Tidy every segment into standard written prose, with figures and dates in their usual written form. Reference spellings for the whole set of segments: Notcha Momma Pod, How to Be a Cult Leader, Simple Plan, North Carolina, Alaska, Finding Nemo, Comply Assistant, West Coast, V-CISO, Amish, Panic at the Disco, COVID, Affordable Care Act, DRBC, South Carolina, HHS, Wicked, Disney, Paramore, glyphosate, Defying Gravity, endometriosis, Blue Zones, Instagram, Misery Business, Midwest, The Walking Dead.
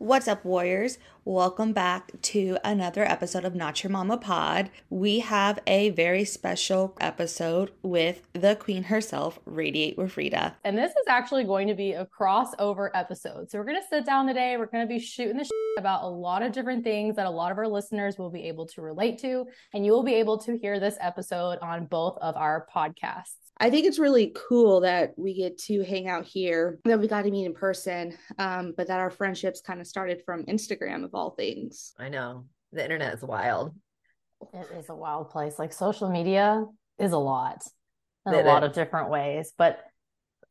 What's up, warriors? Welcome back to another episode of Notcha Momma Pod. We have a very special episode with the queen herself, Radiate with Rita. And this is actually going to be a crossover episode. So we're going to sit down today. We're going to be shooting the shit about a lot of different things that a lot of our listeners will be able to relate to. And you will be able to hear this episode on both of our podcasts. I think it's really cool that we get to hang out here, that we got to meet in person, but that our friendships kind of started from Instagram of all things. I know. The internet is wild. It is a wild place. Like, social media is a lot in a lot of different ways. But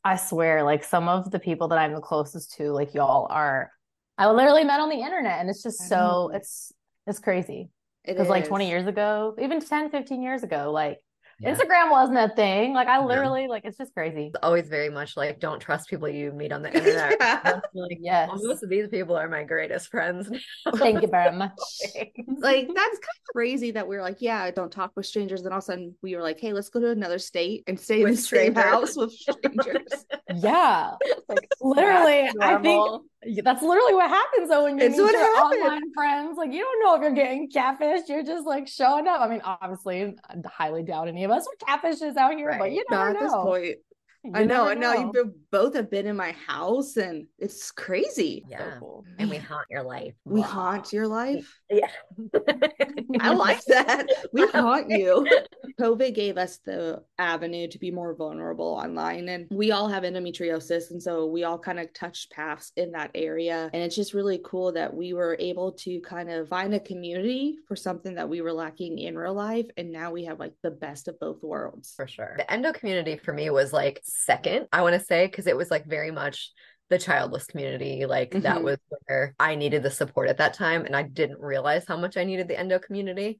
I swear, like, some of the people that I'm the closest to, like y'all are, I literally met on the internet, and it's just so, it's crazy. Because like 20 years ago, even 10, 15 years ago, like, yeah, Instagram wasn't a thing. Like, I literally, like, it's just crazy. It's always very much like, don't trust people you meet on the internet. Yeah. Like, yes. Well, most of these people are my greatest friends now. Thank you very much. Like, that's kind of crazy that we were like, yeah, don't talk with strangers. And all of a sudden we were like, hey, let's go to another state and stay in the same house with strangers. Yeah. Like, literally, I think that's literally what happens though when you meet your online friends. Like, you don't know if you're getting catfished. You're just like showing up. I mean, obviously, I highly doubt any of us are catfishes out here, right? But you never know. At this point, I know. You've been, both have been in my house, and it's crazy. Yeah, so cool. And we haunt your life. We haunt your life. Yeah, I like that. We haunt you. COVID gave us the avenue to be more vulnerable online, and we all have endometriosis, and so we all kind of touched paths in that area, and it's just really cool that we were able to kind of find a community for something that we were lacking in real life, and now we have like the best of both worlds. For sure. The endo community for me was like second, I want to say, because it was like very much the childless community, like that was where I needed the support at that time, and I didn't realize how much I needed the endo community.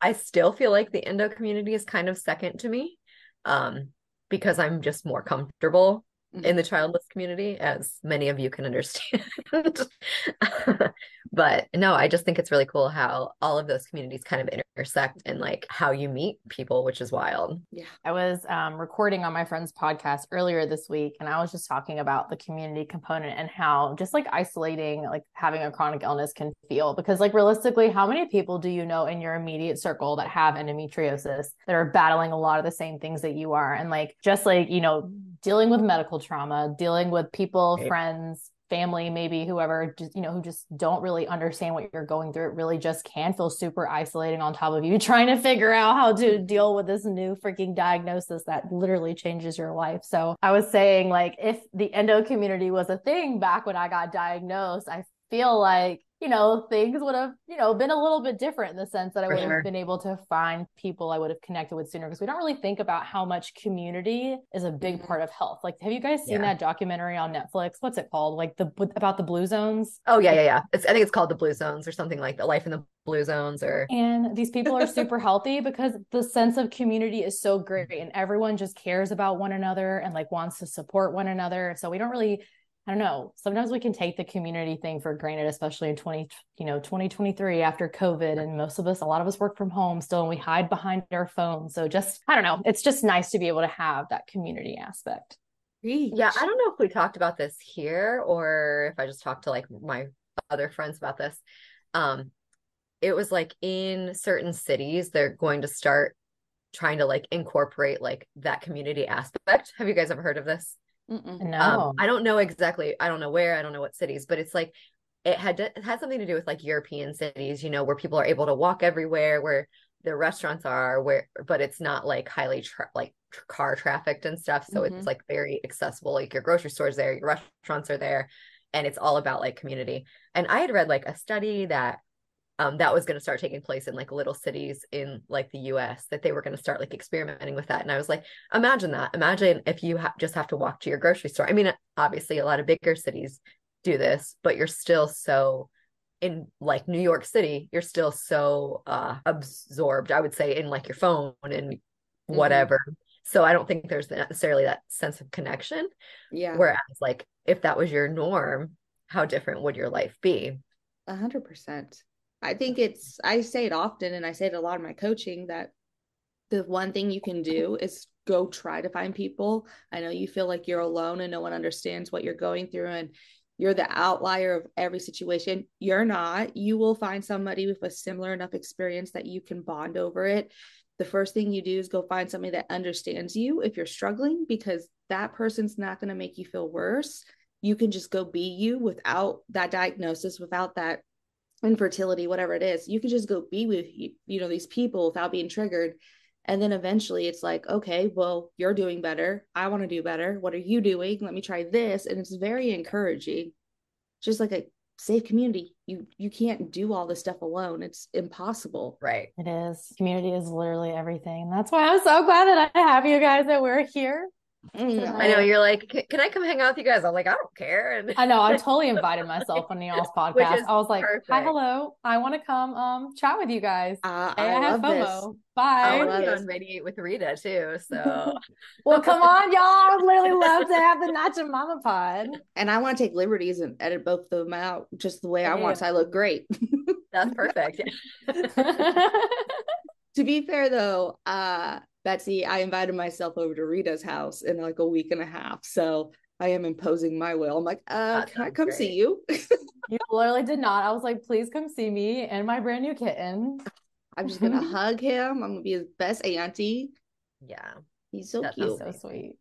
I still feel like the endo community is kind of second to me, because I'm just more comfortable in the childless community, as many of you can understand. But no, I just think it's really cool how all of those communities kind of intersect and like how you meet people, which is wild. Yeah, I was recording on my friend's podcast earlier this week, and I was just talking about the community component and how just like isolating, like having a chronic illness can feel, because like realistically, how many people do you know in your immediate circle that have endometriosis that are battling a lot of the same things that you are? And like, just like, you know, dealing with medical trauma, dealing with people, friends, family, maybe whoever, just, you know, who just don't really understand what you're going through. It really just can feel super isolating on top of you trying to figure out how to deal with this new freaking diagnosis that literally changes your life. So I was saying, like, if the endo community was a thing back when I got diagnosed, I feel like, you know, things would have, you know, been a little bit different in the sense that I would have been able to find people I would have connected with sooner, because we don't really think about how much community is a big part of health. Like, have you guys seen that documentary on Netflix? What's it called? Like about the Blue Zones? Oh yeah, yeah, yeah. I think it's called The Blue Zones or something, like the life in the Blue Zones or. And these people are super healthy because the sense of community is so great, and everyone just cares about one another and like wants to support one another. So we don't really, I don't know, sometimes we can take the community thing for granted, especially in 2023 after COVID, and most of us, a lot of us work from home still, and we hide behind our phones. So just, I don't know, it's just nice to be able to have that community aspect. Yeah, I don't know if we talked about this here or if I just talked to like my other friends about this. It was like in certain cities, they're going to start trying to like incorporate like that community aspect. Have you guys ever heard of this? No, I don't know exactly. I don't know where, I don't know what cities, but it's like, it had something to do with like European cities, you know, where people are able to walk everywhere, where their restaurants are, where, but it's not like highly car trafficked and stuff. So it's like very accessible. Like your grocery store's there, your restaurants are there, and it's all about like community. And I had read like a study that that was going to start taking place in like little cities in like the US, that they were going to start like experimenting with that. And I was like, imagine that. Imagine if you just have to walk to your grocery store. I mean, obviously a lot of bigger cities do this, but you're still so in like New York City, you're still so absorbed, I would say, in like your phone and whatever. So I don't think there's necessarily that sense of connection. Yeah. Whereas like, if that was your norm, how different would your life be? 100%. I think it's, I say it often, and I say it a lot in my coaching, that the one thing you can do is go try to find people. I know you feel like you're alone and no one understands what you're going through, and you're the outlier of every situation. You're not. You will find somebody with a similar enough experience that you can bond over it. The first thing you do is go find somebody that understands you if you're struggling, because that person's not going to make you feel worse. You can just go be you without that diagnosis, without that infertility, whatever it is. You can just go be with, you know, these people without being triggered. And then eventually it's like, okay, well, you're doing better. I want to do better. What are you doing? Let me try this. And it's very encouraging. It's just like a safe community. You can't do all this stuff alone. It's impossible. Right. It is. Community is literally everything. That's why I'm so glad that I have you guys, that we're here. I know, you're like, can I come hang out with you guys? I'm like, I don't care. And I know, I totally invited myself on y'all's podcast. I was like, perfect. Hi, hello, I want to come chat with you guys. I have FOMO. This. Bye. I love it on Radiate with Rita too. So well, come on, y'all. I would literally love to have the Notcha Momma Pod. And I want to take liberties and edit both of them out just the way I want, so I look great. That's perfect. To be fair though, Betsy, I invited myself over to Rita's house in like a week and a half. So I am imposing my will. I'm like, can I come see you? You literally did not. I was like, please come see me and my brand new kitten. I'm just going to hug him. I'm going to be his best auntie. Yeah. He's so cute. So sweet.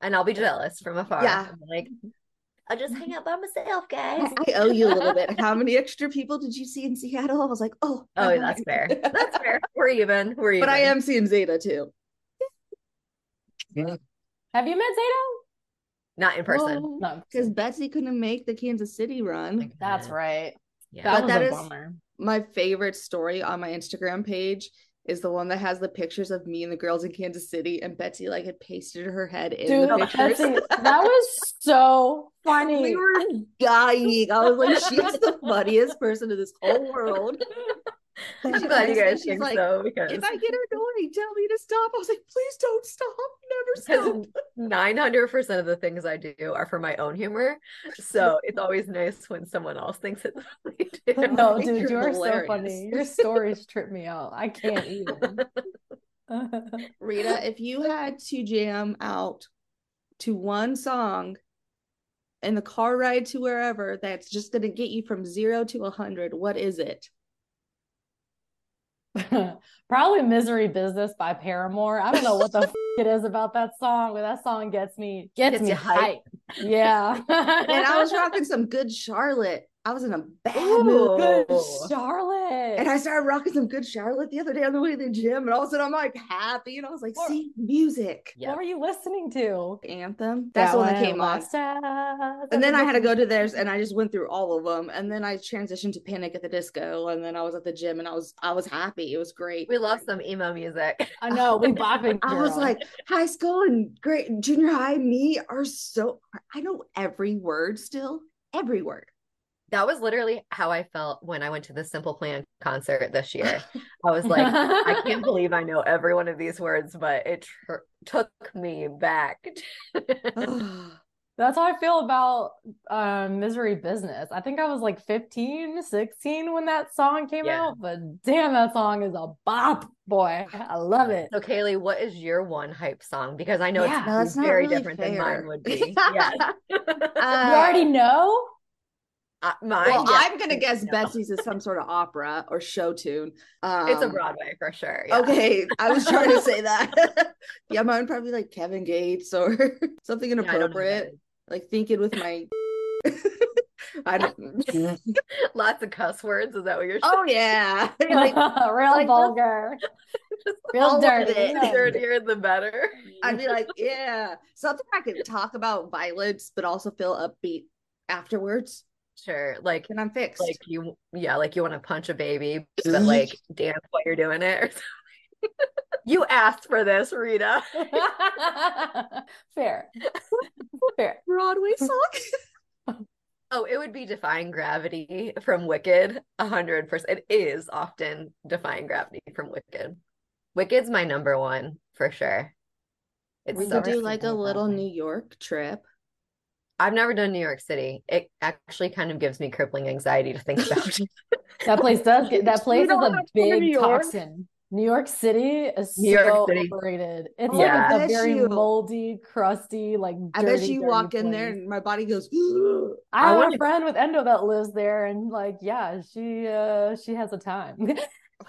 And I'll be jealous from afar. Yeah. I'm like, I'll just hang out by myself, guys. I owe you a little bit. How many extra people did you see in Seattle? I was like, oh, that's fair. That's fair. We're even. But I am seeing Zeta too. Yeah. Have you met Zeta? Not in person. Because Betsy couldn't make the Kansas City run. That's right. Yeah. That was a bummer. My favorite story on my Instagram page is the one that has the pictures of me and the girls in Kansas City, and Betsy like had pasted her head in the pictures. Betsy, that was so funny. We were dying. I was like, she's the funniest person in this whole world. I'm glad you guys think like, so. Because if I get annoying, tell me to stop. I was like, please don't stop. Never stop. 900% of the things I do are for my own humor. So it's always nice when someone else thinks it's funny too. No, dude, you're so funny. Your stories trip me out. I can't even. Rita, if you had to jam out to one song in the car ride to wherever that's just going to get you from 0 to 100, what is it? Probably Misery Business by Paramore. I don't know what the it is about that song, but that song gets me hype. Yeah. And I was rocking some Good Charlotte. I was in a bad mood. Good Charlotte. And I started rocking some Good Charlotte the other day on the way to the gym, and all of a sudden I'm like happy, and I was like, see, music. Yeah. What were you listening to? Anthem. That's the one that came on. And then I had to go to theirs, and I just went through all of them, and then I transitioned to Panic at the Disco, and then I was at the gym, and I was happy. It was great. We love some emo music. I know, we bopping. I was like, high school and junior high me are so, I know every word still, every word. That was literally how I felt when I went to the Simple Plan concert this year. I was like, I can't believe I know every one of these words, but it took me back. That's how I feel about Misery Business. I think I was like 15, 16 when that song came out, but damn, that song is a bop, boy. I love it. So Kaylee, what is your one hype song? Because I know it's very really different than mine would be. Yeah. You already know? Mine, well, I'm going to guess Betsy's is some sort of opera or show tune. It's a Broadway for sure. Yeah. Okay. I was trying to say that. Yeah. Mine probably like Kevin Gates or something inappropriate. Yeah, like thinking with my, I don't lots of cuss words. Is that what you're saying? Oh yeah. Like, real like, vulgar. Just real dirty. The dirtier the better. I'd be like, yeah. Something I could talk about violence, but also feel upbeat afterwards. Sure. Like, and I'm fixed. Like you, yeah. Like you want to punch a baby, but like, damn, why you're doing it. Or something. You asked for this, Rita. Fair. Broadway song. Oh, it would be Defying Gravity from Wicked. 100%. It is often Defying Gravity from Wicked. Wicked's my number one for sure. We could do like a little New York trip. I've never done New York City. It actually kind of gives me crippling anxiety to think about. That place is a big toxin. New York City is New York City. Overrated. It's like a very moldy, crusty, like dirty, I bet you walk in there and my body goes, ugh. I have a friend with endo that lives there and like, yeah, she has a time.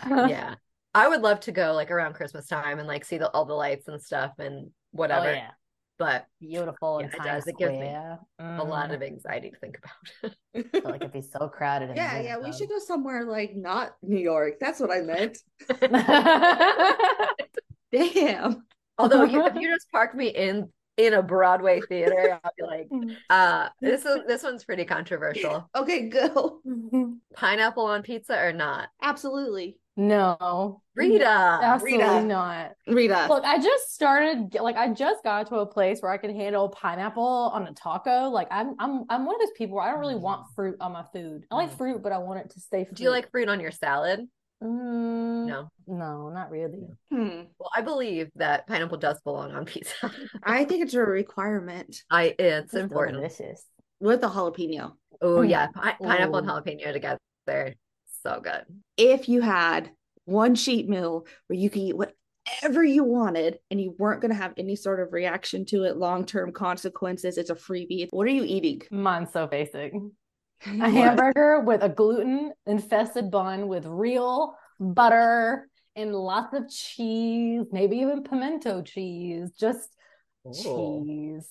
Yeah. I would love to go like around Christmas time and like see all the lights and stuff and whatever. Oh, yeah. But beautiful and it gives me a lot of anxiety to think about. I feel like it'd be so crowded. Yeah, we should go somewhere like not New York. That's what I meant. Damn. Although if you just parked me in a Broadway theater, I'll be like, this one's pretty controversial. Okay, go. Pineapple on pizza or not? Absolutely. No. Absolutely not. Look, I just got to a place where I can handle pineapple on a taco. Like I'm one of those people where I don't really want fruit on my food. I like fruit, but I want it to stay fruit. Do you like fruit on your salad? No, not really. Well, I believe that pineapple does belong on pizza. I think it's a requirement. It's important. Delicious. With the jalapeno. Oh yeah, pineapple and jalapeno together. So good. If you had one cheat meal where you could eat whatever you wanted and you weren't going to have any sort of reaction to it, long-term consequences, it's a freebie. What are you eating? Mine's so basic. A hamburger with a gluten-infested bun with real butter and lots of cheese, maybe even pimento cheese, just cheese.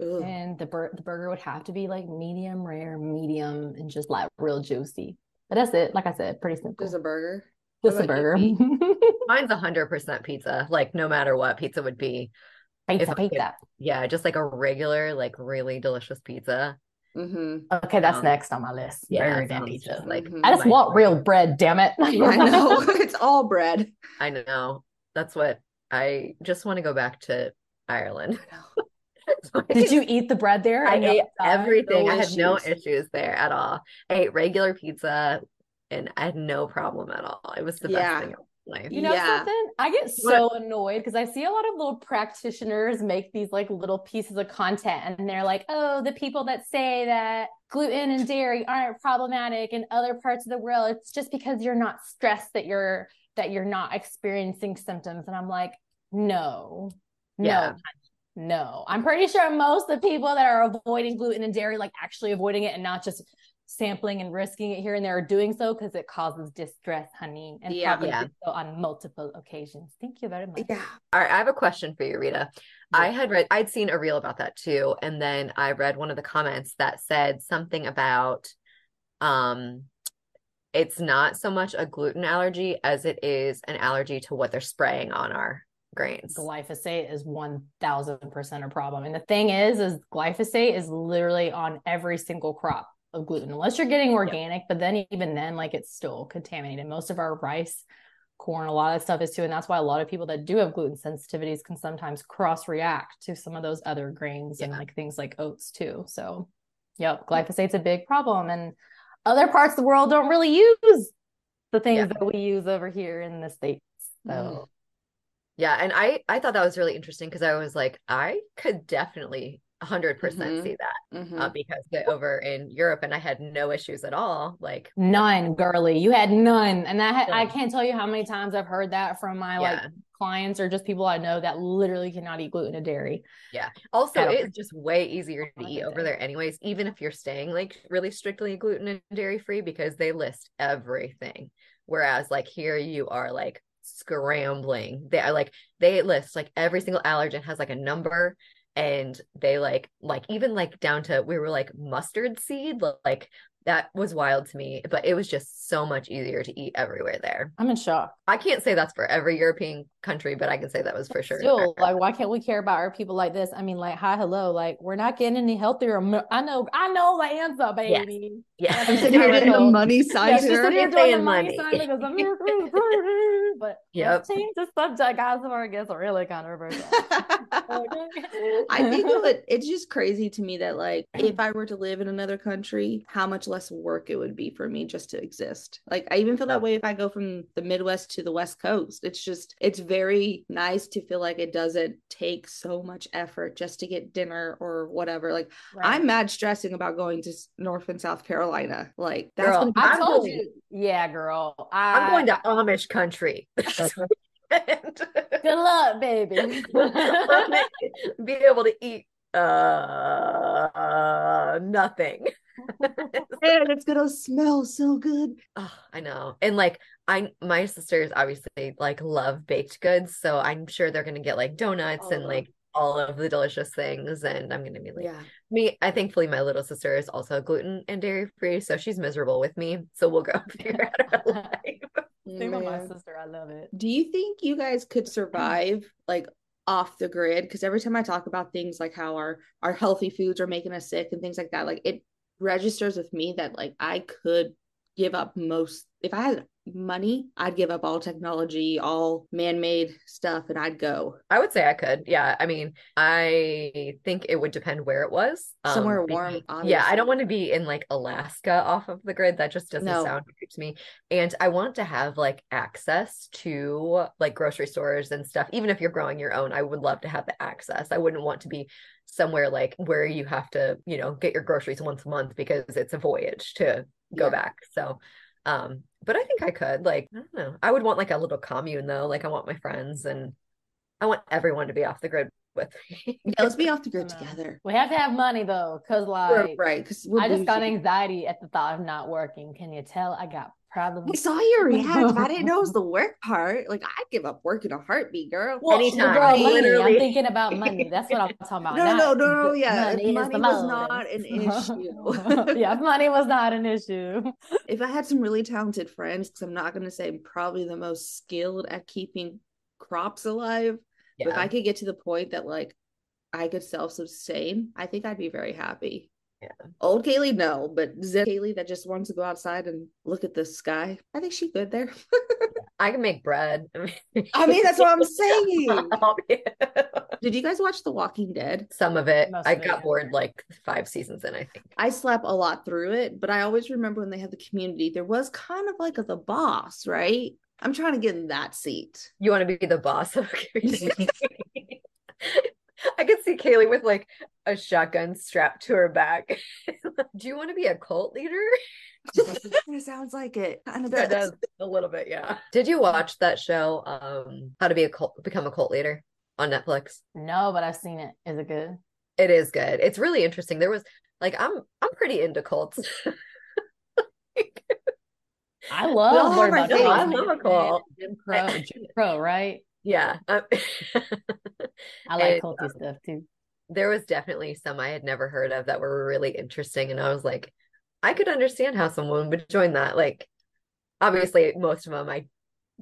Ooh. And the burger would have to be like medium rare, medium, and just like real juicy. But that's it. Like I said, pretty simple. There's a burger. Just a burger. Mine's 100% pizza. Like no matter what, pizza would be. Pizza. Yeah, just like a regular, like really delicious pizza. Mm-hmm. Okay, that's next on my list. Yeah, pizza. Like I just want real bread. Damn it! I know it's all bread. I know. That's what I just want to go back to Ireland. Did you eat the bread there? I ate everything. I had no issues there at all. I ate regular pizza and I had no problem at all. It was the best thing of my life. You know something? I get so annoyed because I see a lot of little practitioners make these like little pieces of content and they're like, oh, the people that say that gluten and dairy aren't problematic in other parts of the world, it's just because you're not stressed that you're not experiencing symptoms. And I'm like, no. I'm pretty sure most of the people that are avoiding gluten and dairy, like actually avoiding it and not just sampling and risking it here and there, are doing so because it causes distress, honey. And probably did so on multiple occasions. Thank you very much. Yeah. All right. I have a question for you, Rita. Yeah. I'd seen a reel about that too. And then I read one of the comments that said something about, it's not so much a gluten allergy as it is an allergy to what they're spraying on our grains. Glyphosate is 1000% a problem. And the thing is glyphosate is literally on every single crop of gluten, unless you're getting organic, but then even then, like it's still contaminated. Most of our rice, corn, a lot of stuff is too. And that's why a lot of people that do have gluten sensitivities can sometimes cross react to some of those other grains and like things like oats too. So glyphosate's a big problem, and other parts of the world don't really use the things that we use over here in the States. So yeah. And I thought that was really interesting because I was like, I could definitely 100% see that because they're over in Europe and I had no issues at all. Like none, girly. You had none. And I can't tell you how many times I've heard that from my like clients or just people I know that literally cannot eat gluten and dairy. Yeah. Also, it's just way easier to eat over there anyways, even if you're staying like really strictly gluten and dairy free, because they list everything. Whereas like here you are like scrambling. They are like, they list like every single allergen has like a number, and they like even like down to, we were like mustard seed, like that was wild to me, but it was just so much easier to eat everywhere there. I'm in shock. I can't say that's for every European country, but I can say that was for sure. Still, like, why can't we care about our people like this? I mean, like, hello, we're not getting any healthier. I know the answer, baby. Yes. I'm sitting here doing the money sign. But change the subject, guys, of our guests are really controversial. I think it's just crazy to me that, like, if I were to live in another country, how much less work it would be for me just to exist. Like, I even feel that way if I go from the Midwest to the West Coast. It's just, it's very nice to feel like it doesn't take so much effort just to get dinner or whatever. Like, I'm mad stressing about going to North and South Carolina Carolina. Like, that's girl, what I told you. Yeah, girl. I'm going to Amish country. Good luck, baby. Be able to eat nothing. And it's gonna smell so good. Oh, I know. And like my sisters obviously like love baked goods, so I'm sure they're gonna get like donuts and like all of the delicious things, and I'm gonna be like, I thankfully my little sister is also gluten and dairy free, so she's miserable with me, so we'll go figure out our life. Same with my sister. I love it. Do you think you guys could survive like off the grid? Because every time I talk about things like how our healthy foods are making us sick and things like that, like it registers with me that like I could give up most. If I had money, I'd give up all technology, all man-made stuff, and I'd go. I would say I could. Yeah. I mean, I think it would depend where it was. Somewhere warm, obviously. Yeah. I don't want to be in like Alaska off of the grid. That just doesn't sound good to me. And I want to have like access to like grocery stores and stuff. Even if you're growing your own, I would love to have the access. I wouldn't want to be somewhere like where you have to, you know, get your groceries once a month because it's a voyage to go back. So, but I think I could, like, I don't know. I would want like a little commune though. Like I want my friends and I want everyone to be off the grid with me. Yeah, let's be off the grid together. We have to have money though. Cause like, I just got anxiety at the thought of not working. Can you tell I got problems? I saw your reaction. I didn't know it was the work part. Like I'd give up work in a heartbeat, girl. Well, anytime. Girl, literally. I'm thinking about money. That's what I'm talking about. No. Yeah. Money was not an issue. Yeah. Money was not an issue. If I had some really talented friends, cause I'm not going to say I'm probably the most skilled at keeping crops alive. Yeah. But if I could get to the point that like I could self-sustain, I think I'd be very happy. Yeah. Old Kaylee, no, but Zen Kaylee that just wants to go outside and look at the sky, I think she good there. I can make bread. I mean, that's what I'm saying. Did you guys watch The Walking Dead? Some of it. Mostly, I got bored like 5 seasons in, I think. I slept a lot through it, but I always remember when they had the community, there was kind of like the boss, right? I'm trying to get in that seat. You want to be the boss of a community? I could see Kaylee with like a shotgun strapped to her back. Do you want to be a cult leader? It sounds like it. Kind of does a little bit, yeah. Did you watch that show, How to Be a Cult, Become a Cult Leader on Netflix? No, but I've seen it. Is it good? It is good. It's really interesting. There was like, I'm pretty into cults. I love a cult. Jim Crow, right? Yeah. I like culty stuff too. There was definitely some I had never heard of that were really interesting. And I was like, I could understand how someone would join that. Like, obviously most of them, I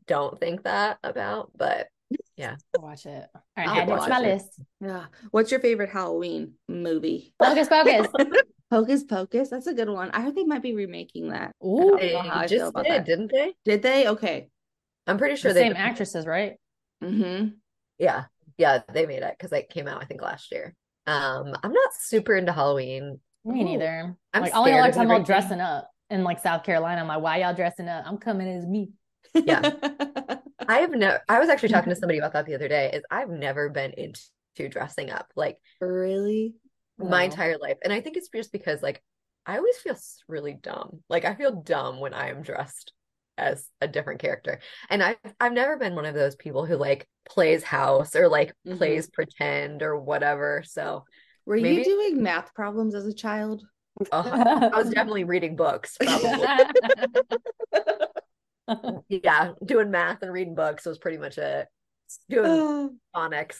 don't think that about, but yeah. I'll watch it. All right. I'll watch my list. Yeah. What's your favorite Halloween movie? Focus, focus. Hocus Pocus, that's a good one. I heard they might be remaking that. Ooh, they just did, didn't they? Did they? Okay. I'm pretty sure they did. Same actresses, right? Mm-hmm. Yeah. Yeah, they made it because it came out, I think, last year. I'm not super into Halloween. Me neither. I'm like, all I like talking about dressing up in like South Carolina. I'm like, why y'all dressing up? I'm coming as me. Yeah. I was actually talking to somebody about that the other day, is I've never been into dressing up. Like, really? My entire life. And I think it's just because like I always feel really dumb. Like I feel dumb when I am dressed as a different character. And I've never been one of those people who like plays house or like plays pretend or whatever. So were you doing math problems as a child? I was definitely reading books, probably. Yeah, doing math and reading books was pretty much it. Doing phonics.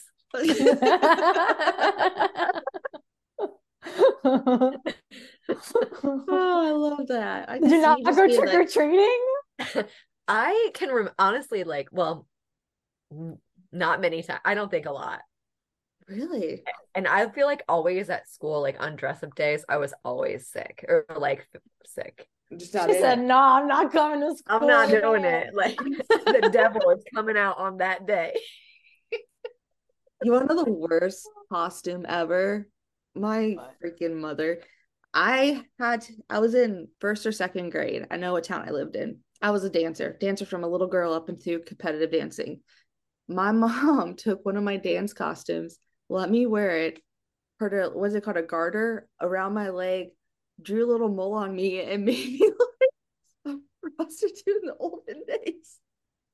Oh, I love that. I did not go trick-or-treating. I can honestly like, well, not many times. I don't think a lot. Really? And I feel like always at school, like on dress-up days, I was always sick or like sick. Just she said, no, I'm not coming to school. I'm not doing it. Like the devil is coming out on that day. You want to know the worst costume ever? My freaking mother. I was in 1st or 2nd grade. I know what town I lived in. I was a dancer from a little girl up into competitive dancing. My mom took one of my dance costumes, let me wear it, put a, what's it called, a garter around my leg, drew a little mole on me and made me like a prostitute in the olden days.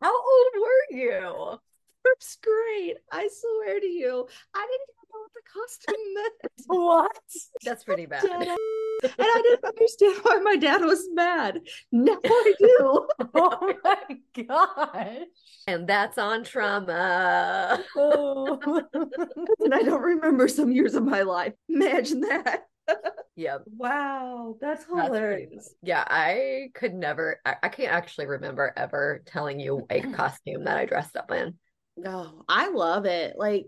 How old were you? First grade. I swear to you, I didn't even know what the costume meant. What? That's pretty bad. And I didn't understand why my dad was mad. Now I do. Oh my gosh. And that's on trauma. Oh. And I don't remember some years of my life. Imagine that. Yeah. Wow, that's hilarious. Yeah, I could never, I can't actually remember ever telling you a costume that I dressed up in. No, I love it. Like,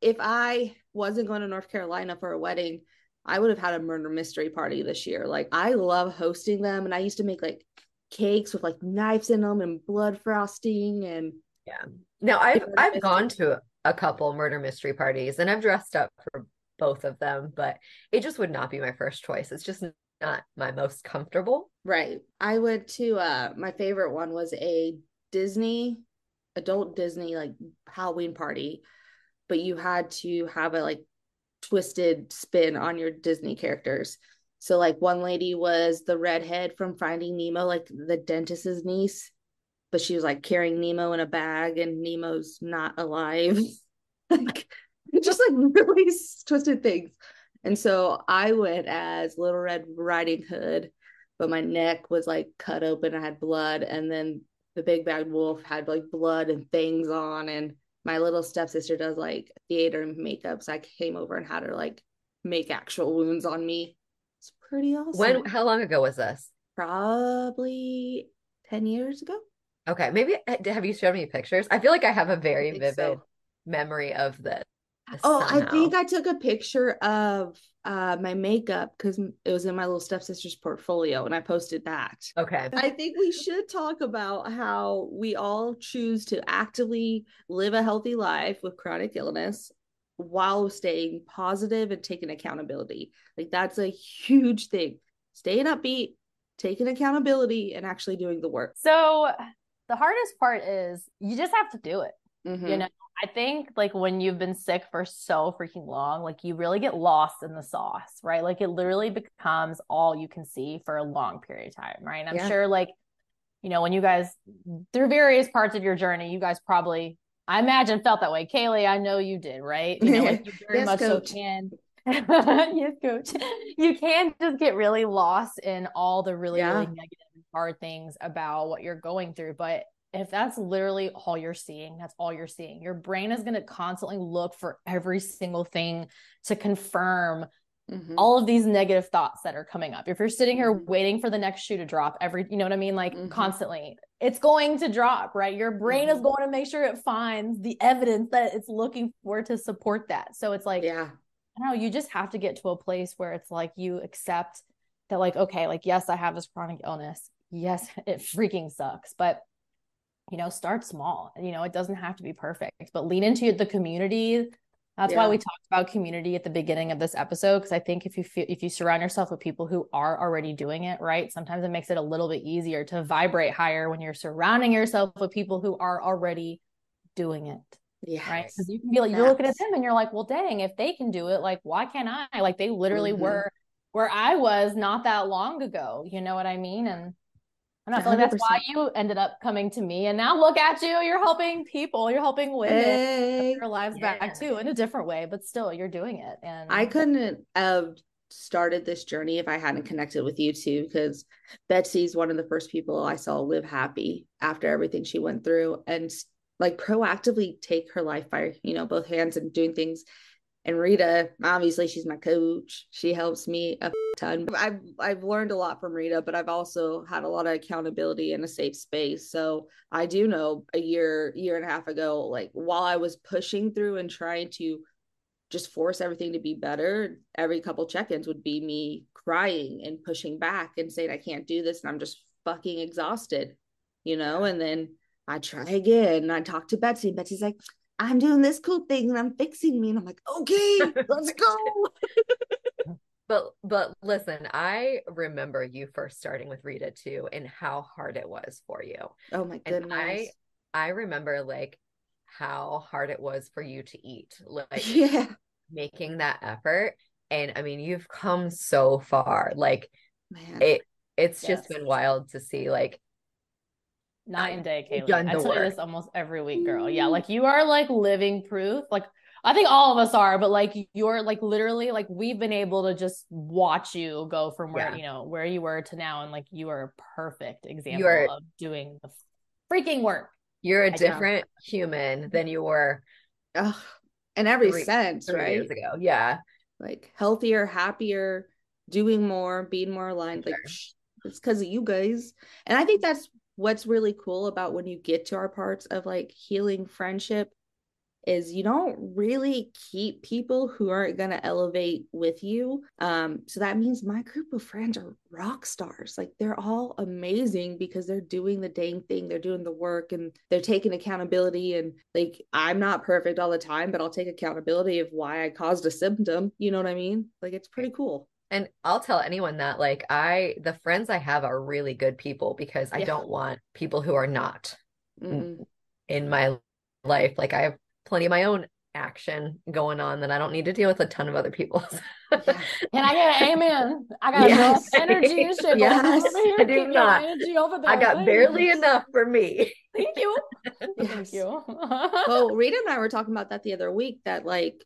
if I wasn't going to North Carolina for a wedding, I would have had a murder mystery party this year. Like, I love hosting them, and I used to make like cakes with like knives in them and blood frosting and yeah. Now I've gone to a couple murder mystery parties, and I've dressed up for both of them, but it just would not be my first choice. It's just not my most comfortable. Right. I went to my favorite one was a Disney, adult Disney, like Halloween party, but you had to have a like twisted spin on your Disney characters. So like one lady was the redhead from Finding Nemo, like the dentist's niece, but she was like carrying Nemo in a bag and Nemo's not alive. Like, just like really twisted things. And so I went as Little Red Riding Hood, but my neck was like cut open. I had blood, and then the big bad wolf had like blood and things on, and my little stepsister does like theater and makeup, so I came over and had her like make actual wounds on me. It's pretty awesome. When, how long ago was this? Probably 10 years ago. Okay, maybe. Have you shown me pictures? I feel like I have a very vivid memory of this. Oh, somehow. I think I took a picture of my makeup because it was in my little stepsister's portfolio, and I posted that. Okay. I think we should talk about how we all choose to actively live a healthy life with chronic illness while staying positive and taking accountability. Like, that's a huge thing. Staying upbeat, taking accountability, and actually doing the work. So the hardest part is you just have to do it. Mm-hmm. You know, I think like when you've been sick for so freaking long, like you really get lost in the sauce, right? Like it literally becomes all you can see for a long period of time, right? And I'm sure like, you know, when you guys, through various parts of your journey, you guys probably, I imagine, felt that way. Kaylee, I know you did, right? You know, like you very much coach. So can. Yes, coach. You can just get really lost in all the really, really negative and hard things about what you're going through. But if that's literally all you're seeing, that's all you're seeing. Your brain is going to constantly look for every single thing to confirm all of these negative thoughts that are coming up. If you're sitting here waiting for the next shoe to drop every, you know what I mean? Like constantly it's going to drop, right? Your brain is going to make sure it finds the evidence that it's looking for to support that. So it's like, I don't know, you just have to get to a place where it's like, you accept that like, okay, like, yes, I have this chronic illness. Yes, it freaking sucks, but you know, start small. You know, it doesn't have to be perfect, but lean into the community. That's why we talked about community at the beginning of this episode. Cause I think if you feel, if you surround yourself with people who are already doing it, right, sometimes it makes it a little bit easier to vibrate higher when you're surrounding yourself with people who are already doing it. Yeah. Right. Cause you can be like, you're looking at them and you're like, well, dang, if they can do it, like, why can't I? Like they literally were where I was not that long ago. You know what I mean? And I feel like that's why you ended up coming to me, and now look at you, you're helping people, you're helping women put their lives back too, in a different way, but still you're doing it. And I couldn't have started this journey if I hadn't connected with you two, because Betsy's one of the first people I saw live happy after everything she went through and like proactively take her life by, you know, both hands and doing things. And Rita, obviously she's my coach. She helps me a ton. I've learned a lot from Rita, but I've also had a lot of accountability in a safe space. So I do know a year and a half ago, like while I was pushing through and trying to just force everything to be better, every couple check-ins would be me crying and pushing back and saying, I can't do this. And I'm just fucking exhausted, you know? And then I try again. And I talk to Betsy. Betsy's like, I'm doing this cool thing and I'm fixing me. And I'm like, okay, let's go. But listen, I remember you first starting with Rita too, and how hard it was for you. Oh my goodness. And I remember like how hard it was for you to eat, like making that effort. And I mean, you've come so far. Like, man, it's yes. just been wild to see, like, night and day, Kaylee. I tell you this almost every week, girl. Yeah, like you are like living proof. Like I think all of us are, but like you're like literally like we've been able to just watch you go from where you know where you were to now, and like you are a perfect example of doing the freaking work. You're a different human than you were in every sense, right? 3 years ago. Yeah, like healthier, happier, doing more, being more aligned. Sure. Like it's because of you guys, and I think that's what's really cool about when you get to our parts of like healing friendship is you don't really keep people who aren't going to elevate with you. So that means my group of friends are rock stars. Like they're all amazing because they're doing the dang thing. They're doing the work and they're taking accountability. And like, I'm not perfect all the time, but I'll take accountability of why I caused a symptom. You know what I mean? Like, it's pretty cool. And I'll tell anyone that like the friends I have are really good people because I don't want people who are not in my life. Like I have plenty of my own action going on that I don't need to deal with a ton of other people's. Yeah. And I got an amen. I got enough energy and shit. Yes, over here, I do not. Over there, I got barely enough for me. Thank you. Yes. Thank you. Well, Rita and I were talking about that the other week that like,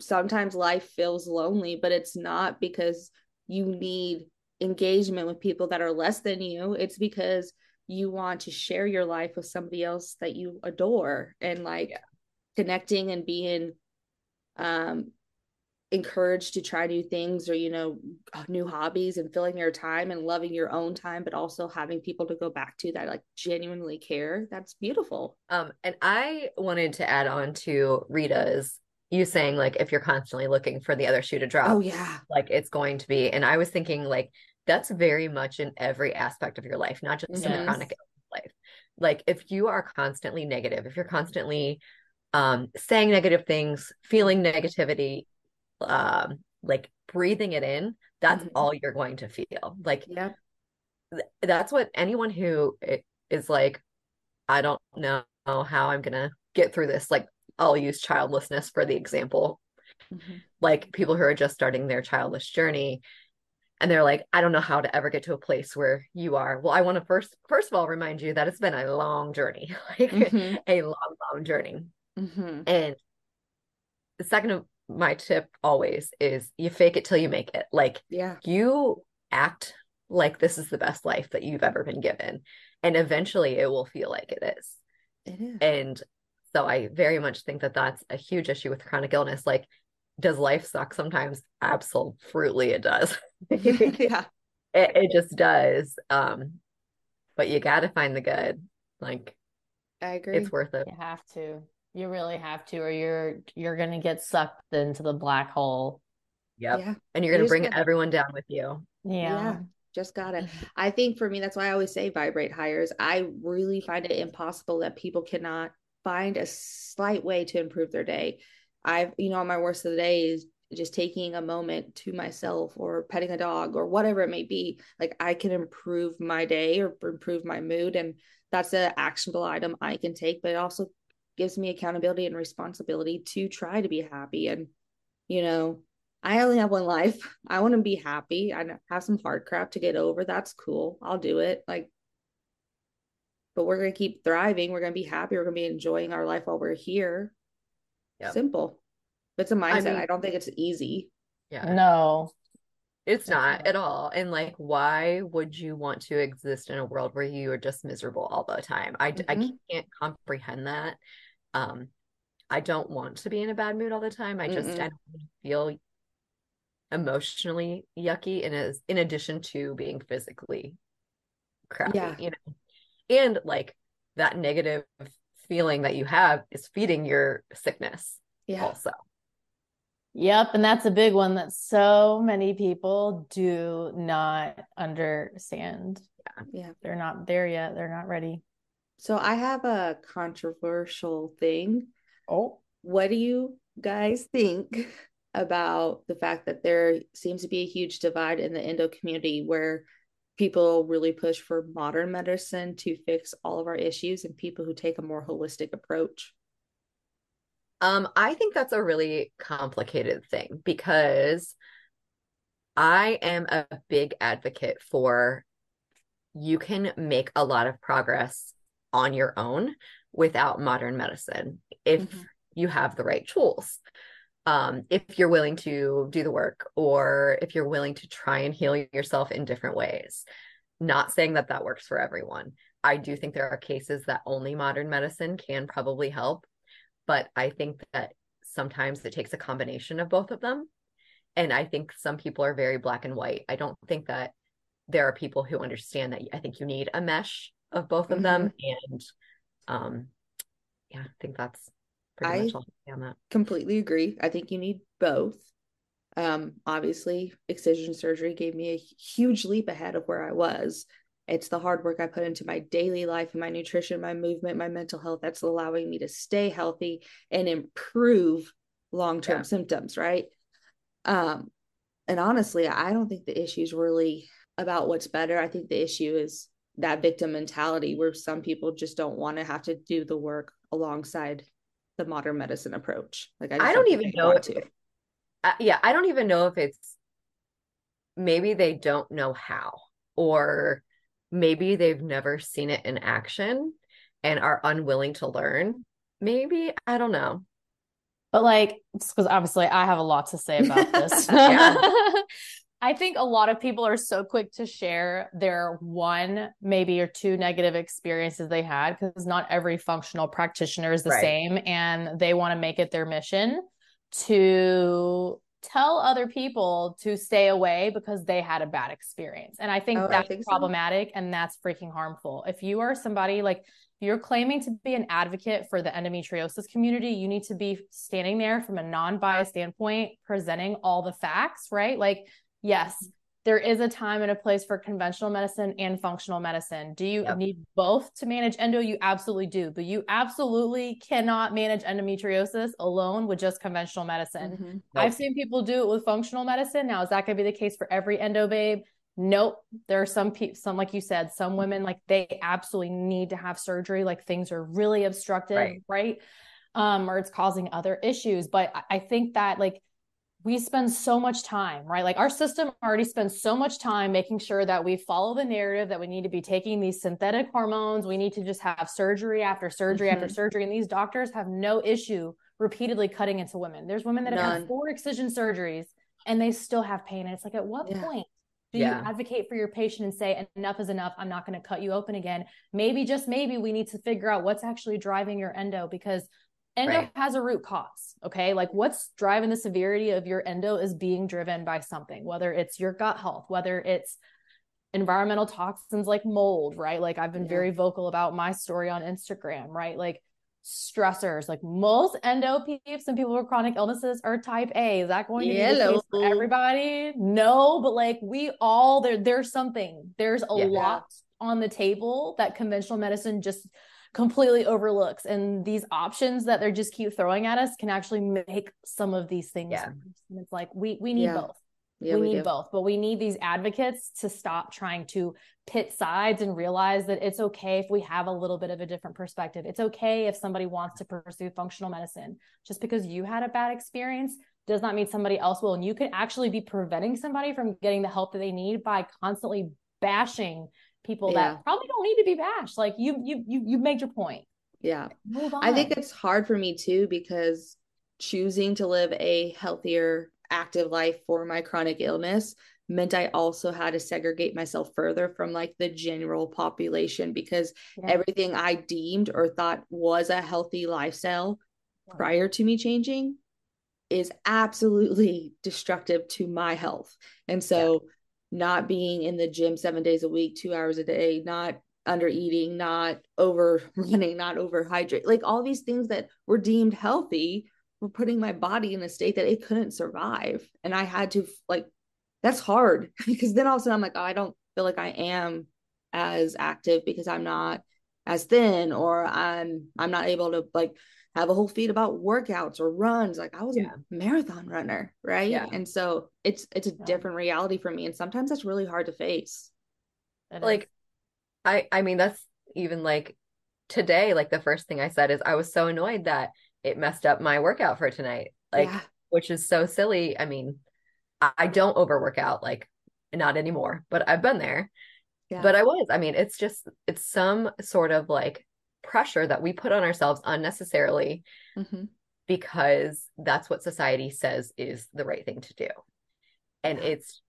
sometimes life feels lonely, but it's not because you need engagement with people that are less than you. It's because you want to share your life with somebody else that you adore and like connecting and being encouraged to try new things or, you know, new hobbies and filling your time and loving your own time, but also having people to go back to that like genuinely care. That's beautiful. And I wanted to add on to Rita's you saying like, if you're constantly looking for the other shoe to drop, like it's going to be. And I was thinking like, that's very much in every aspect of your life, not just in your chronic life. Like if you are constantly negative, if you're constantly saying negative things, feeling negativity, like breathing it in, that's all you're going to feel. Like that's what anyone who is like, I don't know how I'm going to get through this. Like, I'll use childlessness for the example, like people who are just starting their childless journey and they're like, I don't know how to ever get to a place where you are. Well, I want to first of all, remind you that it's been a long journey, like a long journey. And the second of my tip always is you fake it till you make it. Like you act like this is the best life that you've ever been given. And eventually it will feel like it is. It is. And so I very much think that that's a huge issue with chronic illness. Like, does life suck sometimes? Absolutely, it does. It just does. But you got to find the good. Like, I agree. It's worth it. You have to. You really have to, or you're going to get sucked into the black hole. Yeah. And you're going to bring everyone down with you. Yeah. Just got it. I think for me, that's why I always say vibrate higher. I really find it impossible that people cannot find a slight way to improve their day. On my worst of the day is just taking a moment to myself or petting a dog or whatever it may be. Like I can improve my day or improve my mood. And that's an actionable item I can take, but it also gives me accountability and responsibility to try to be happy. And, you know, I only have one life. I want to be happy. I have some hard crap to get over. That's cool. I'll do it. Like, but we're going to keep thriving. We're going to be happy. We're going to be enjoying our life while we're here. Yep. Simple. It's a mindset. I mean, I don't think it's easy. Yeah. No, it's not at all. And like, why would you want to exist in a world where you are just miserable all the time? I can't comprehend that. I don't want to be in a bad mood all the time. I don't feel emotionally yucky in addition to being physically crappy, you know? And like that negative feeling that you have is feeding your sickness also. Yep. And that's a big one that so many people do not understand. Yeah. They're not there yet. They're not ready. So I have a controversial thing. Oh, what do you guys think about the fact that there seems to be a huge divide in the endo community where people really push for modern medicine to fix all of our issues and people who take a more holistic approach? I think that's a really complicated thing because I am a big advocate for you can make a lot of progress on your own without modern medicine if mm-hmm. you have the right tools. If you're willing to do the work, or if you're willing to try and heal yourself in different ways. Not saying that that works for everyone. I do think there are cases that only modern medicine can probably help, but I think that sometimes it takes a combination of both of them. And I think some people are very black and white. I don't think that there are people who understand that. I think you need a mesh of both of them. Mm-hmm. And yeah, I think that's pretty much all on that. Completely agree. I think you need both. Obviously, excision surgery gave me a huge leap ahead of where I was. It's the hard work I put into my daily life and my nutrition, my movement, my mental health that's allowing me to stay healthy and improve long-term symptoms, right? And honestly, I don't think the issue is really about what's better. I think the issue is that victim mentality where some people just don't want to have to do the work alongside the modern medicine approach. Like I don't even know. I don't even know if it's maybe they don't know how, or maybe they've never seen it in action and are unwilling to learn. Maybe, I don't know. But like, because obviously I have a lot to say about this. I think a lot of people are so quick to share their one, maybe, or two negative experiences they had, because not every functional practitioner is the same, and they want to make it their mission to tell other people to stay away because they had a bad experience. And I think that's problematic and that's freaking harmful. If you are somebody like, you're claiming to be an advocate for the endometriosis community, you need to be standing there from a non-biased standpoint, presenting all the facts, right? Like, yes, there is a time and a place for conventional medicine and functional medicine. Do you need both to manage endo? You absolutely do, but you absolutely cannot manage endometriosis alone with just conventional medicine. Mm-hmm. I've seen people do it with functional medicine. Now, is that going to be the case for every endo babe? Nope. There are some people, like you said, some women, like they absolutely need to have surgery. Like things are really obstructed, right? Or it's causing other issues. But I think that like we spend so much time, right? Like our system already spends so much time making sure that we follow the narrative that we need to be taking these synthetic hormones. We need to just have surgery after surgery after surgery. And these doctors have no issue repeatedly cutting into women. There's women that have had 4 excision surgeries and they still have pain. And it's like, at what point do you advocate for your patient and say, enough is enough, I'm not going to cut you open again? Maybe, just maybe, we need to figure out what's actually driving your endo, because endo has a root cause, okay? Like what's driving the severity of your endo is being driven by something, whether it's your gut health, whether it's environmental toxins like mold, right? Like I've been very vocal about my story on Instagram, right? Like stressors, like most endo peeps and people with chronic illnesses are type A. Is that going to be the case for everybody? No, but like we all, there's something, there's a lot on the table that conventional medicine just completely overlooks. And these options that they just keep throwing at us can actually make some of these things worse. And it's like, we need both. Yeah, we need both, but we need these advocates to stop trying to pit sides and realize that it's okay if we have a little bit of a different perspective. It's okay if somebody wants to pursue functional medicine. Just because you had a bad experience does not mean somebody else will. And you could actually be preventing somebody from getting the help that they need by constantly bashing people that probably don't need to be bashed. Like you made your point. Yeah. Move on. I think it's hard for me too, because choosing to live a healthier, active life for my chronic illness meant I also had to segregate myself further from like the general population, because everything I deemed or thought was a healthy lifestyle prior to me changing is absolutely destructive to my health. And so not being in the gym 7 days a week, 2 hours a day, not under eating, not over running, not overhydrate, like all these things that were deemed healthy, were putting my body in a state that it couldn't survive. And I had to like, that's hard because then all of a sudden I'm like, oh, I don't feel like I am as active because I'm not as thin, or I'm not able to like have a whole feed about workouts or runs. Like I was a marathon runner. Right. Yeah. And so it's a different reality for me. And sometimes that's really hard to face. Like, I mean, that's even like today, like the first thing I said is I was so annoyed that it messed up my workout for tonight, like, which is so silly. I mean, I don't overwork out, like, not anymore, but I've been there. Yeah. But I was, I mean, it's just, it's some sort of like pressure that we put on ourselves unnecessarily mm-hmm. because that's what society says is the right thing to do. And it's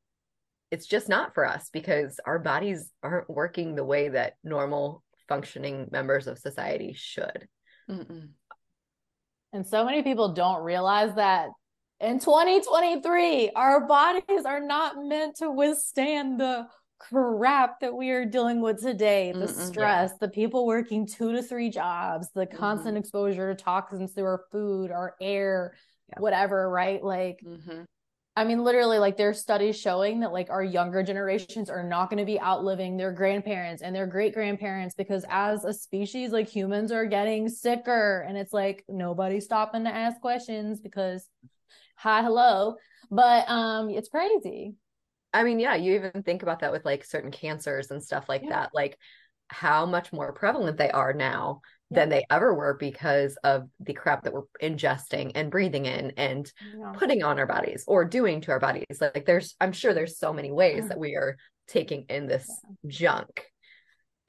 just not for us, because our bodies aren't working the way that normal functioning members of society should. Mm-mm. And so many people don't realize that in 2023, our bodies are not meant to withstand the crap that we are dealing with today, the Mm-mm, stress, yeah. the people working 2 to 3 jobs, the constant mm-hmm. exposure to toxins through our food, our air, yeah. whatever, right? Like, mm-hmm. I mean, literally, like, there's studies showing that, like, our younger generations are not going to be outliving their grandparents and their great grandparents, because as a species, like, humans are getting sicker, and it's like, nobody's stopping to ask questions because hi, hello, but, it's crazy. I mean, yeah, you even think about that with, like, certain cancers and stuff like yeah. that, like how much more prevalent they are now yeah. than they ever were because of the crap that we're ingesting and breathing in and yeah. putting on our bodies or doing to our bodies. Like, there's, I'm sure there's so many ways that we are taking in this yeah. junk,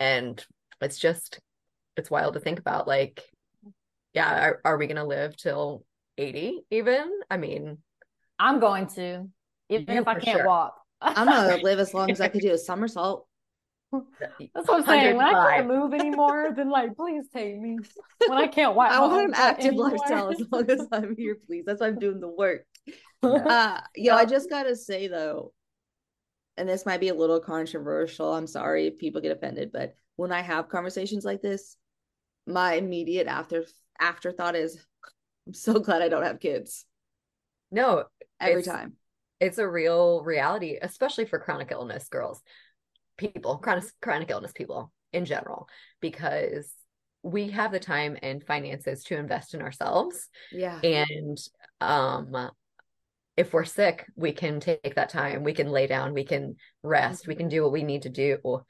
and it's just, it's wild to think about, like, yeah, are we going to live till 80 even? I mean, I'm going to, even if I can't sure. walk. I'm going to live as long as I could do a somersault. That's what I'm saying. When I can't move anymore, then, like, please take me. When I can't walk, I want an active lifestyle as long as I'm here, please. That's why I'm doing the work. Yeah. Yo, I just got to say, though, and this might be a little controversial. I'm sorry if people get offended, but when I have conversations like this, my immediate afterthought is, I'm so glad I don't have kids. No. Every time. It's a real reality, especially for chronic illness girls, people, chronic illness people in general, because we have the time and finances to invest in ourselves. Yeah. And if we're sick, we can take that time. We can lay down. We can rest. Mm-hmm. We can do what we need to do.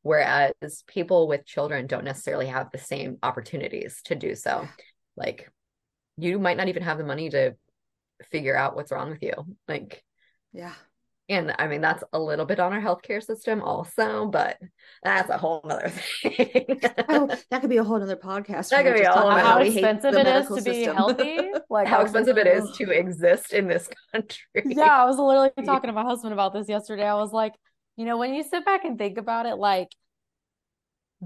Whereas people with children don't necessarily have the same opportunities to do so. Yeah. Like, you might not even have the money to figure out what's wrong with you. Like, yeah. And I mean, that's a little bit on our healthcare system also, but that's a whole nother thing. Oh, that could be a whole nother podcast. That could be a whole nother. How expensive it is to be healthy. Like, how expensive it is to exist in this country. Yeah. I was literally talking to my husband about this yesterday. I was like, you know, when you sit back and think about it, like,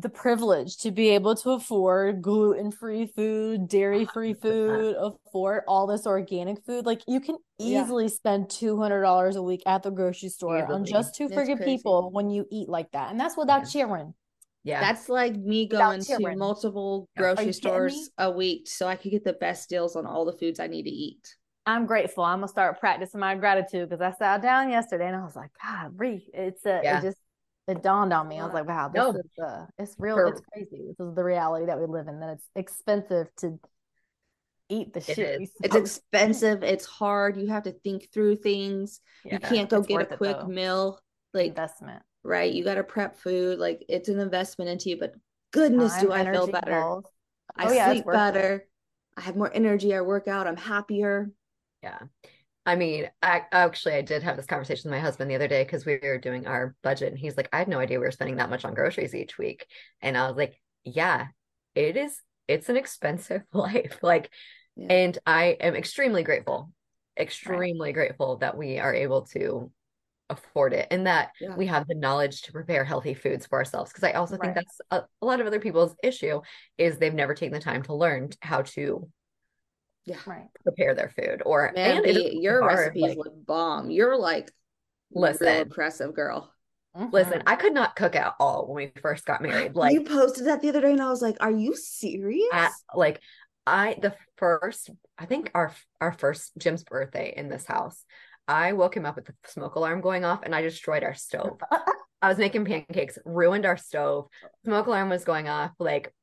the privilege to be able to afford gluten-free food, dairy-free food, afford all this organic food. Like, you can easily yeah. spend $200 a week at the grocery store on just two friggin' people when you eat like that. And that's without cheering. Yeah. That's like me going to multiple grocery stores a week so I could get the best deals on all the foods I need to eat. I'm grateful. I'm going to start practicing my gratitude, because I sat down yesterday and I was like, God, it dawned on me. I was like, wow, this is it's real. It's crazy. This is the reality that we live in, that it's expensive to eat the shit. It's expensive. It's hard. You have to think through things. Yeah, you can't go get a quick meal. Like, investment. Right. You got to prep food. Like, it's an investment into you, but goodness, do I feel better. I sleep better. I have more energy. I work out. I'm happier. Yeah. I mean, I did have this conversation with my husband the other day, because we were doing our budget, and he's like, I had no idea we were spending that much on groceries each week. And I was like, yeah, it's an expensive life. Like, yeah. And I am extremely grateful that we are able to afford it, and that we have the knowledge to prepare healthy foods for ourselves. Because I also think that's a lot of other people's issue, is they've never taken the time to learn how to prepare their food. Or your recipes look bomb. You're like, real impressive, girl. Mm-hmm. Listen, I could not cook at all when we first got married. Like, you posted that the other day, and I was like, "Are you serious?" Our first Jim's birthday in this house, I woke him up with the smoke alarm going off, and I destroyed our stove. I was making pancakes, ruined our stove. Smoke alarm was going off, like,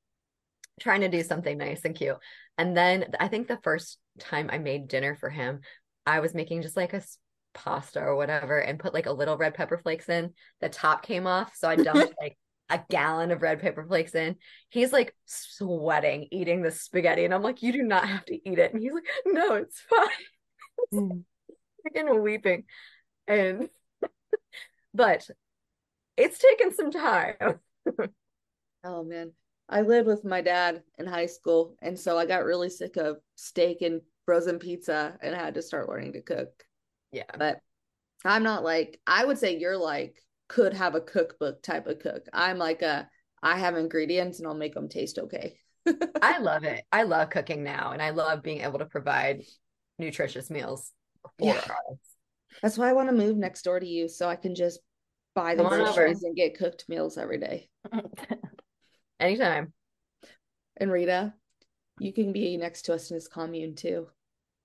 trying to do something nice and cute. And then I think the first time I made dinner for him, I was making just like a pasta or whatever, and put like a little red pepper flakes in. The top came off, so I dumped like a gallon of red pepper flakes in. He's like sweating, eating the spaghetti. And I'm like, you do not have to eat it. And he's like, no, it's fine. freaking weeping. And but it's taken some time. Oh man, I lived with my dad in high school, and so I got really sick of steak and frozen pizza and had to start learning to cook. Yeah, but I'm not like, I would say you're like could have a cookbook type of cook. I'm like I have ingredients and I'll make them taste okay. I love it. I love cooking now, and I love being able to provide nutritious meals for us. That's why I want to move next door to you, so I can just buy the groceries and get cooked meals every day. Anytime. And Rita, you can be next to us in this commune too.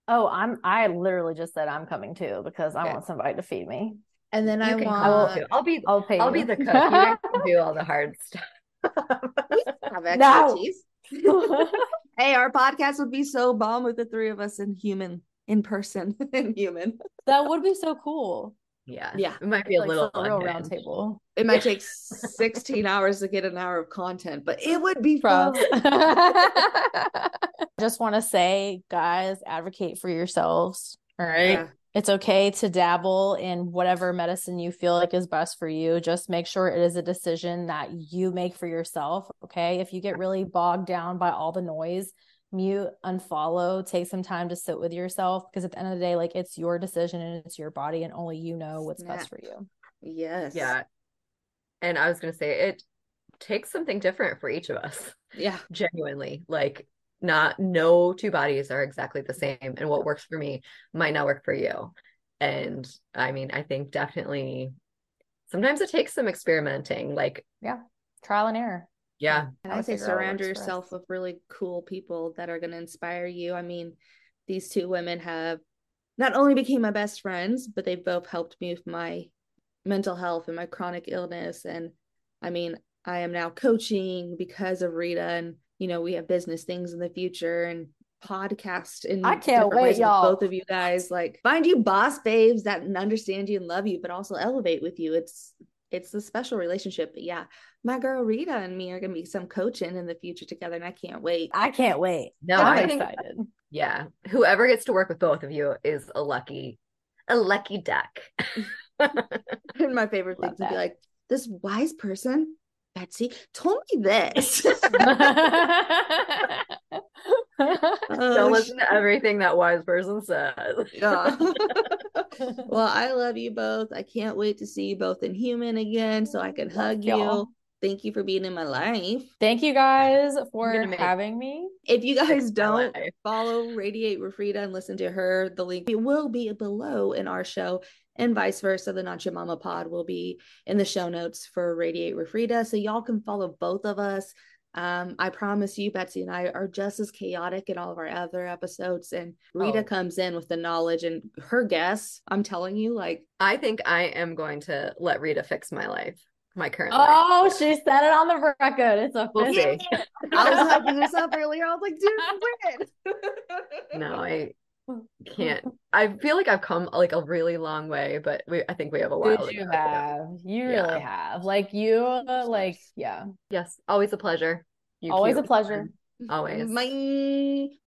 Oh, I literally just said I'm coming too, because I want somebody to feed me. And then I'll be the cook. You guys can do all the hard stuff. We have expertise. No. Hey, our podcast would be so bomb with the three of us in person. That would be so cool. Yeah. It might be a little round table. It might take 16 hours to get an hour of content, but it would be fun. I just want to say, guys, advocate for yourselves. All right. Yeah. It's okay to dabble in whatever medicine you feel like is best for you. Just make sure it is a decision that you make for yourself. Okay. If you get really bogged down by all the noise, mute, unfollow, take some time to sit with yourself, because at the end of the day, like, it's your decision and it's your body, and only you know what's best for you. Yes. Yeah. And I was going to say, it takes something different for each of us. Yeah. Genuinely. Like, no two bodies are exactly the same, and what works for me might not work for you. And I mean, I think definitely sometimes it takes some experimenting, like trial and error. Yeah. And I say surround yourself with really cool people that are going to inspire you. I mean, these two women have not only became my best friends, but they've both helped me with my mental health and my chronic illness. And I mean, I am now coaching because of Rita, and you know, we have business things in the future and podcast. And I can't wait, y'all. Both of you guys, like, find you boss babes that understand you and love you, but also elevate with you. It's a special relationship. But yeah, my girl Rita and me are going to be some coaching in the future together, and I can't wait. No, I'm excited. Yeah. Whoever gets to work with both of you is a lucky duck. And my favorite thing would be like, this wise person, Betsy, told me this. Don't listen to everything that wise person says. Yeah. Well, I love you both. I can't wait to see you both in human again, so I can hug you. Thank you for being in my life. Thank you guys for having me. If you guys don't follow Radiate with Rita and listen to her, the link will be below in our show, and vice versa. The Notcha Momma Pod will be in the show notes for Radiate with Rita, so y'all can follow both of us. I promise you, Betsy and I are just as chaotic in all of our other episodes, and Rita comes in with the knowledge and her guess. I'm telling you, like, I think I am going to let Rita fix my life, my current life. Oh, she said it on the record. It's official. I was hyping this up earlier. I was like, dude, win. No, I can't. I feel like I've come like a really long way, but I think we have a while to go. You have. Really have. Like, you, like, yeah. Yes. Always a pleasure. Always a pleasure. Always. Bye.